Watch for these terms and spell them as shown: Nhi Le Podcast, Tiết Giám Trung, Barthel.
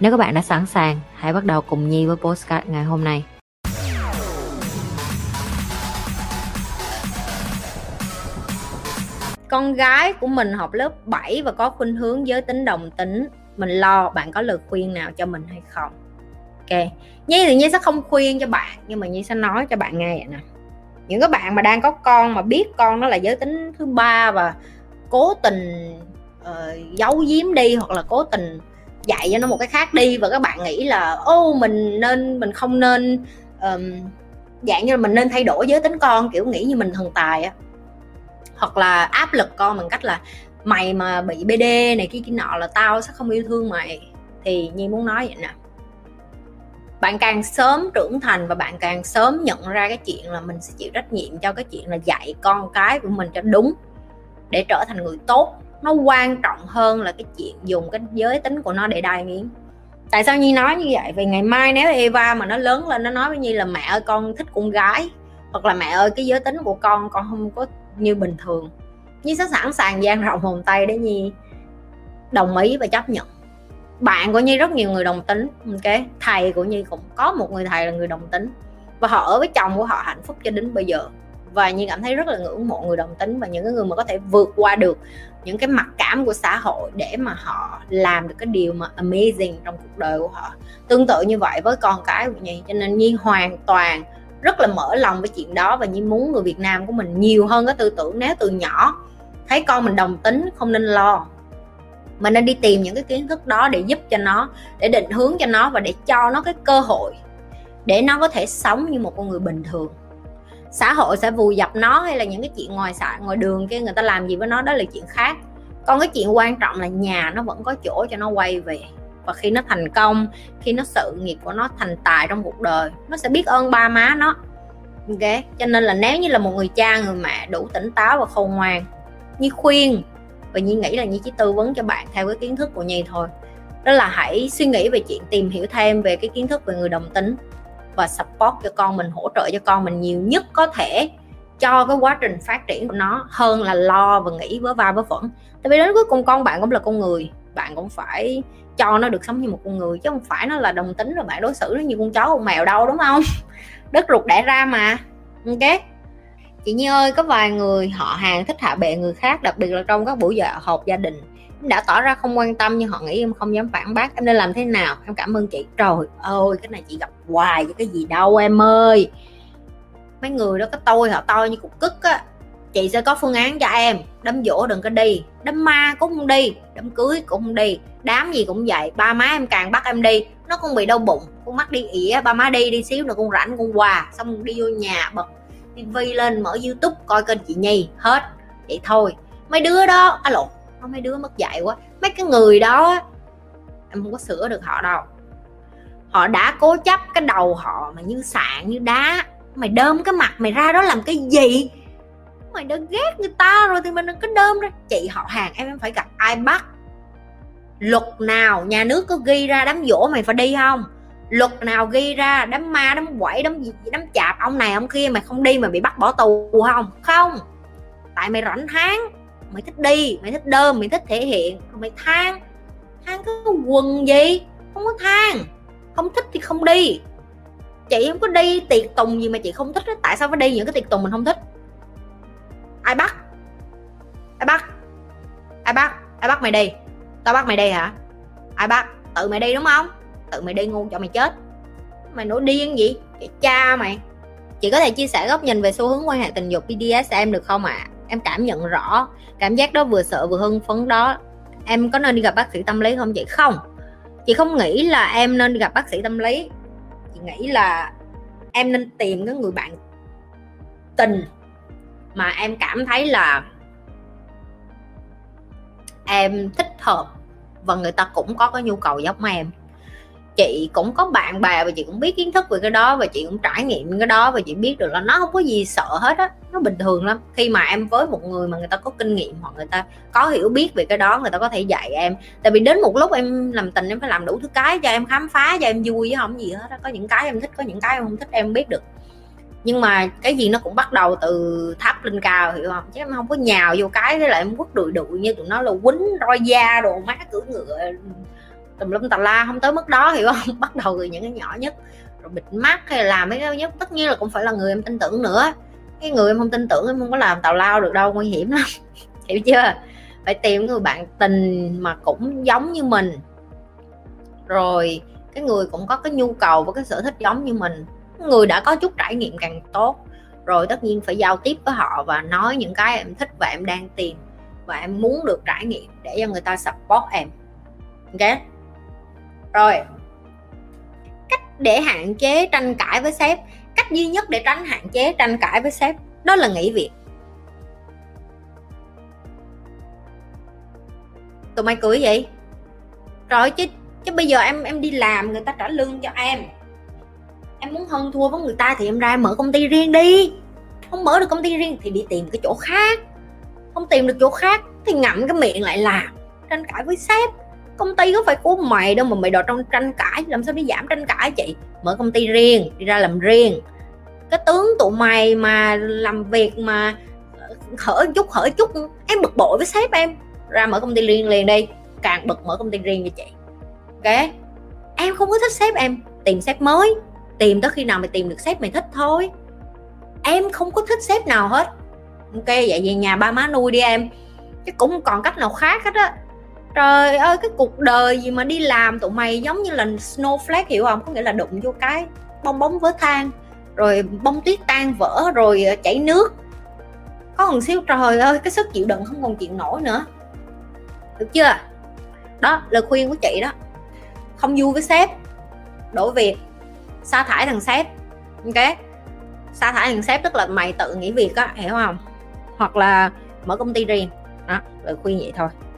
Nếu các bạn đã sẵn sàng, hãy bắt đầu cùng Nhi với podcast ngày hôm nay. Con gái của mình học lớp 7 và có khuynh hướng giới tính đồng tính. Mình lo bạn có lời khuyên nào cho mình hay không? Ok, Nhi thì Nhi sẽ không khuyên cho bạn, nhưng mà Nhi sẽ nói cho bạn nghe vậy nè. Những các bạn mà đang có con mà biết con nó là giới tính thứ ba và cố tình giấu giếm đi, hoặc là cố tình dạy cho nó một cái khác đi, và các bạn nghĩ là dạng như là mình nên thay đổi giới tính con, kiểu nghĩ như mình thần tài á, hoặc là áp lực con bằng cách là mày mà bị BD này kia nọ là tao sẽ không yêu thương mày. Thì Nhi muốn nói vậy nè, bạn càng sớm trưởng thành và bạn càng sớm nhận ra cái chuyện là mình sẽ chịu trách nhiệm cho cái chuyện là dạy con cái của mình cho đúng để trở thành người tốt, nó quan trọng hơn là cái chuyện dùng cái giới tính của nó để đai nghiến. Tại sao Nhi nói như vậy? Vì ngày mai nếu Eva mà nó lớn lên, nó nói với Nhi là mẹ ơi con thích con gái, hoặc là mẹ ơi cái giới tính của con không có như bình thường, Nhi sẽ sẵn sàng dang rộng vòng tay để Nhi đồng ý và chấp nhận. Bạn của Nhi rất nhiều người đồng tính, okay? Thầy của Nhi cũng có một người thầy là người đồng tính, và họ ở với chồng của họ hạnh phúc cho đến bây giờ. Và Nhi cảm thấy rất là ngưỡng mộ người đồng tính và những cái người mà có thể vượt qua được những cái mặc cảm của xã hội để mà họ làm được cái điều mà amazing trong cuộc đời của họ. Tương tự như vậy với con cái của Nhi, cho nên Nhi hoàn toàn rất là mở lòng với chuyện đó. Và Nhi muốn người Việt Nam của mình nhiều hơn cái tư tưởng nếu từ nhỏ thấy con mình đồng tính không nên lo, mình nên đi tìm những cái kiến thức đó để giúp cho nó, để định hướng cho nó, và để cho nó cái cơ hội để nó có thể sống như một con người bình thường. Xã hội sẽ vùi dập nó, hay là những cái chuyện ngoài đường kia người ta làm gì với nó, đó là chuyện khác. Còn cái chuyện quan trọng là nhà nó vẫn có chỗ cho nó quay về. Và khi nó thành công, khi nó sự nghiệp của nó thành tài trong cuộc đời, nó sẽ biết ơn ba má nó, okay? Cho nên là nếu như là một người cha, người mẹ đủ tỉnh táo và khôn ngoan, Nhi khuyên, và Nhi nghĩ là Nhi chỉ tư vấn cho bạn theo cái kiến thức của Nhi thôi, đó là hãy suy nghĩ về chuyện tìm hiểu thêm về cái kiến thức về người đồng tính và support cho con mình, hỗ trợ cho con mình nhiều nhất có thể cho cái quá trình phát triển của nó, hơn là lo và nghĩ vớ va vớ vẩn. Tại vì đến cuối cùng con bạn cũng là con người, bạn cũng phải cho nó được sống như một con người, chứ không phải nó là đồng tính rồi bạn đối xử nó như con chó con mèo đâu, đúng không? Đất ruột đẻ ra mà, ok? Chị Nhi ơi, có vài người họ hàng thích hạ bệ người khác, đặc biệt là trong các buổi họp gia đình. Đã tỏ ra không quan tâm nhưng họ nghĩ em không dám phản bác, em nên làm thế nào? Em cảm ơn chị. Trời ơi, cái này chị gặp hoài chứ cái gì đâu em ơi. Mấy người đó cái tôi họ to như cục cứt á. Chị sẽ có phương án cho em. Đám giỗ đừng có đi, đám ma cũng không đi, đám cưới cũng không đi, đám gì cũng vậy. Ba má em càng bắt em đi, nó cũng bị đau bụng, con mắt đi ỉa. Ba má đi xíu nữa con rảnh con quà, xong đi vô nhà bật tivi lên, mở YouTube coi kênh chị Nhi hết. Vậy thôi. Mấy đứa đó, alo, mấy đứa mất dạy quá, mấy cái người đó em không có sửa được họ đâu. Họ đã cố chấp cái đầu họ mà như sạn như đá. Mày đơm cái mặt mày ra đó làm cái gì? Mày đã ghét người ta rồi thì mình đừng có đơm ra. Chị họ hàng em phải gặp ai bắt? Luật nào nhà nước có ghi ra đám giỗ mày phải đi không? Luật nào ghi ra đám ma đám quẩy đám gì đám chạp ông này ông kia mày không đi mày bị bắt bỏ tù không? Không, tại mày rảnh tháng, mày thích đi, mày thích đơm, mày thích thể hiện, mày than. Than cái quần gì? Không có than. Không thích thì không đi. Chị không có đi tiệc tùng gì mà chị không thích đó. Tại sao phải đi những cái tiệc tùng mình không thích? Ai bắt? Ai bắt? Ai bắt? Ai bắt mày đi? Tao bắt mày đi hả? Ai bắt? Tự mày đi đúng không? Tự mày đi ngu cho mày chết. Mày nổi điên gì? Chị cha mày. Chị có thể chia sẻ góc nhìn về xu hướng quan hệ tình dục BDSM được không ạ? Em cảm nhận rõ cảm giác đó, vừa sợ vừa hưng phấn đó. Em có nên đi gặp bác sĩ tâm lý không chị? Không, chị không nghĩ là em nên đi gặp bác sĩ tâm lý. Chị nghĩ là em nên tìm cái người bạn tình mà em cảm thấy là em thích hợp và người ta cũng có cái nhu cầu giống em. chị cũng có bạn bè và chị cũng biết kiến thức về cái đó và chị cũng trải nghiệm cái đó và chị biết được là nó không có gì sợ hết á, nó bình thường lắm. Khi mà em với một người mà người ta có kinh nghiệm hoặc người ta có hiểu biết về cái đó, người ta có thể dạy em. Tại vì đến một lúc em làm tình em phải làm đủ thứ cái cho em khám phá, cho em vui chứ không gì hết á. Có những cái em thích, có những cái em không thích, em biết được. Nhưng mà cái gì nó cũng bắt đầu từ thấp lên cao, hiểu không? Chứ em không có nhào vô cái là em quất đùi đụi như tụi nó là quýnh roi da đồ má cửa ngựa tùm lum tà la, không tới mức đó, hiểu không? Bắt đầu từ những cái nhỏ nhất, rồi bịt mắt hay làm mấy cái nhất. Tất nhiên là cũng phải là người em tin tưởng nữa, cái người em không tin tưởng em không có làm tào lao được đâu, nguy hiểm lắm, hiểu chưa? Phải tìm người bạn tình mà cũng giống như mình, rồi cái người cũng có cái nhu cầu và cái sở thích giống như mình, người đã có chút trải nghiệm càng tốt. Rồi tất nhiên phải giao tiếp với họ và nói những cái em thích và em đang tìm và em muốn được trải nghiệm để cho người ta support em, ok? Rồi, cách để hạn chế tranh cãi với sếp, cách duy nhất để tránh hạn chế tranh cãi với sếp đó là nghỉ việc. Tụi mày cười vậy? Rồi chứ bây giờ em đi làm người ta trả lương cho em muốn hơn thua với người ta thì em ra mở công ty riêng đi. Không mở được công ty riêng thì đi tìm cái chỗ khác, không tìm được chỗ khác thì ngậm cái miệng lại làm. Tranh cãi với sếp, công ty có phải của mày đâu mà mày đòi trong tranh cãi, làm sao để giảm tranh cãi chị? Mở công ty riêng, đi ra làm riêng. Cái tướng tụi mày mà làm việc mà hở chút em bực bội với sếp, em ra mở công ty riêng liền đi, càng bực mở công ty riêng cho chị, ok? Em không có thích sếp, em tìm sếp mới, tìm tới khi nào mày tìm được sếp mày thích thôi. Em không có thích sếp nào hết, ok? Vậy về nhà ba má nuôi đi em, chứ cũng còn cách nào khác hết á. Trời ơi, cái cuộc đời gì mà đi làm tụi mày giống như là snowflake, hiểu không? Có nghĩa là đụng vô cái bong bóng vỡ tan, rồi bông tuyết tan vỡ, rồi chảy nước. Có một xíu trời ơi, cái sức chịu đựng không còn chịu nổi nữa, được chưa? Đó, lời khuyên của chị đó. Không vui với sếp, đổi việc, sa thải thằng sếp, ok? Sa thải thằng sếp tức là mày tự nghỉ việc á, hiểu không? Hoặc là mở công ty riêng. Đó, lời khuyên vậy thôi.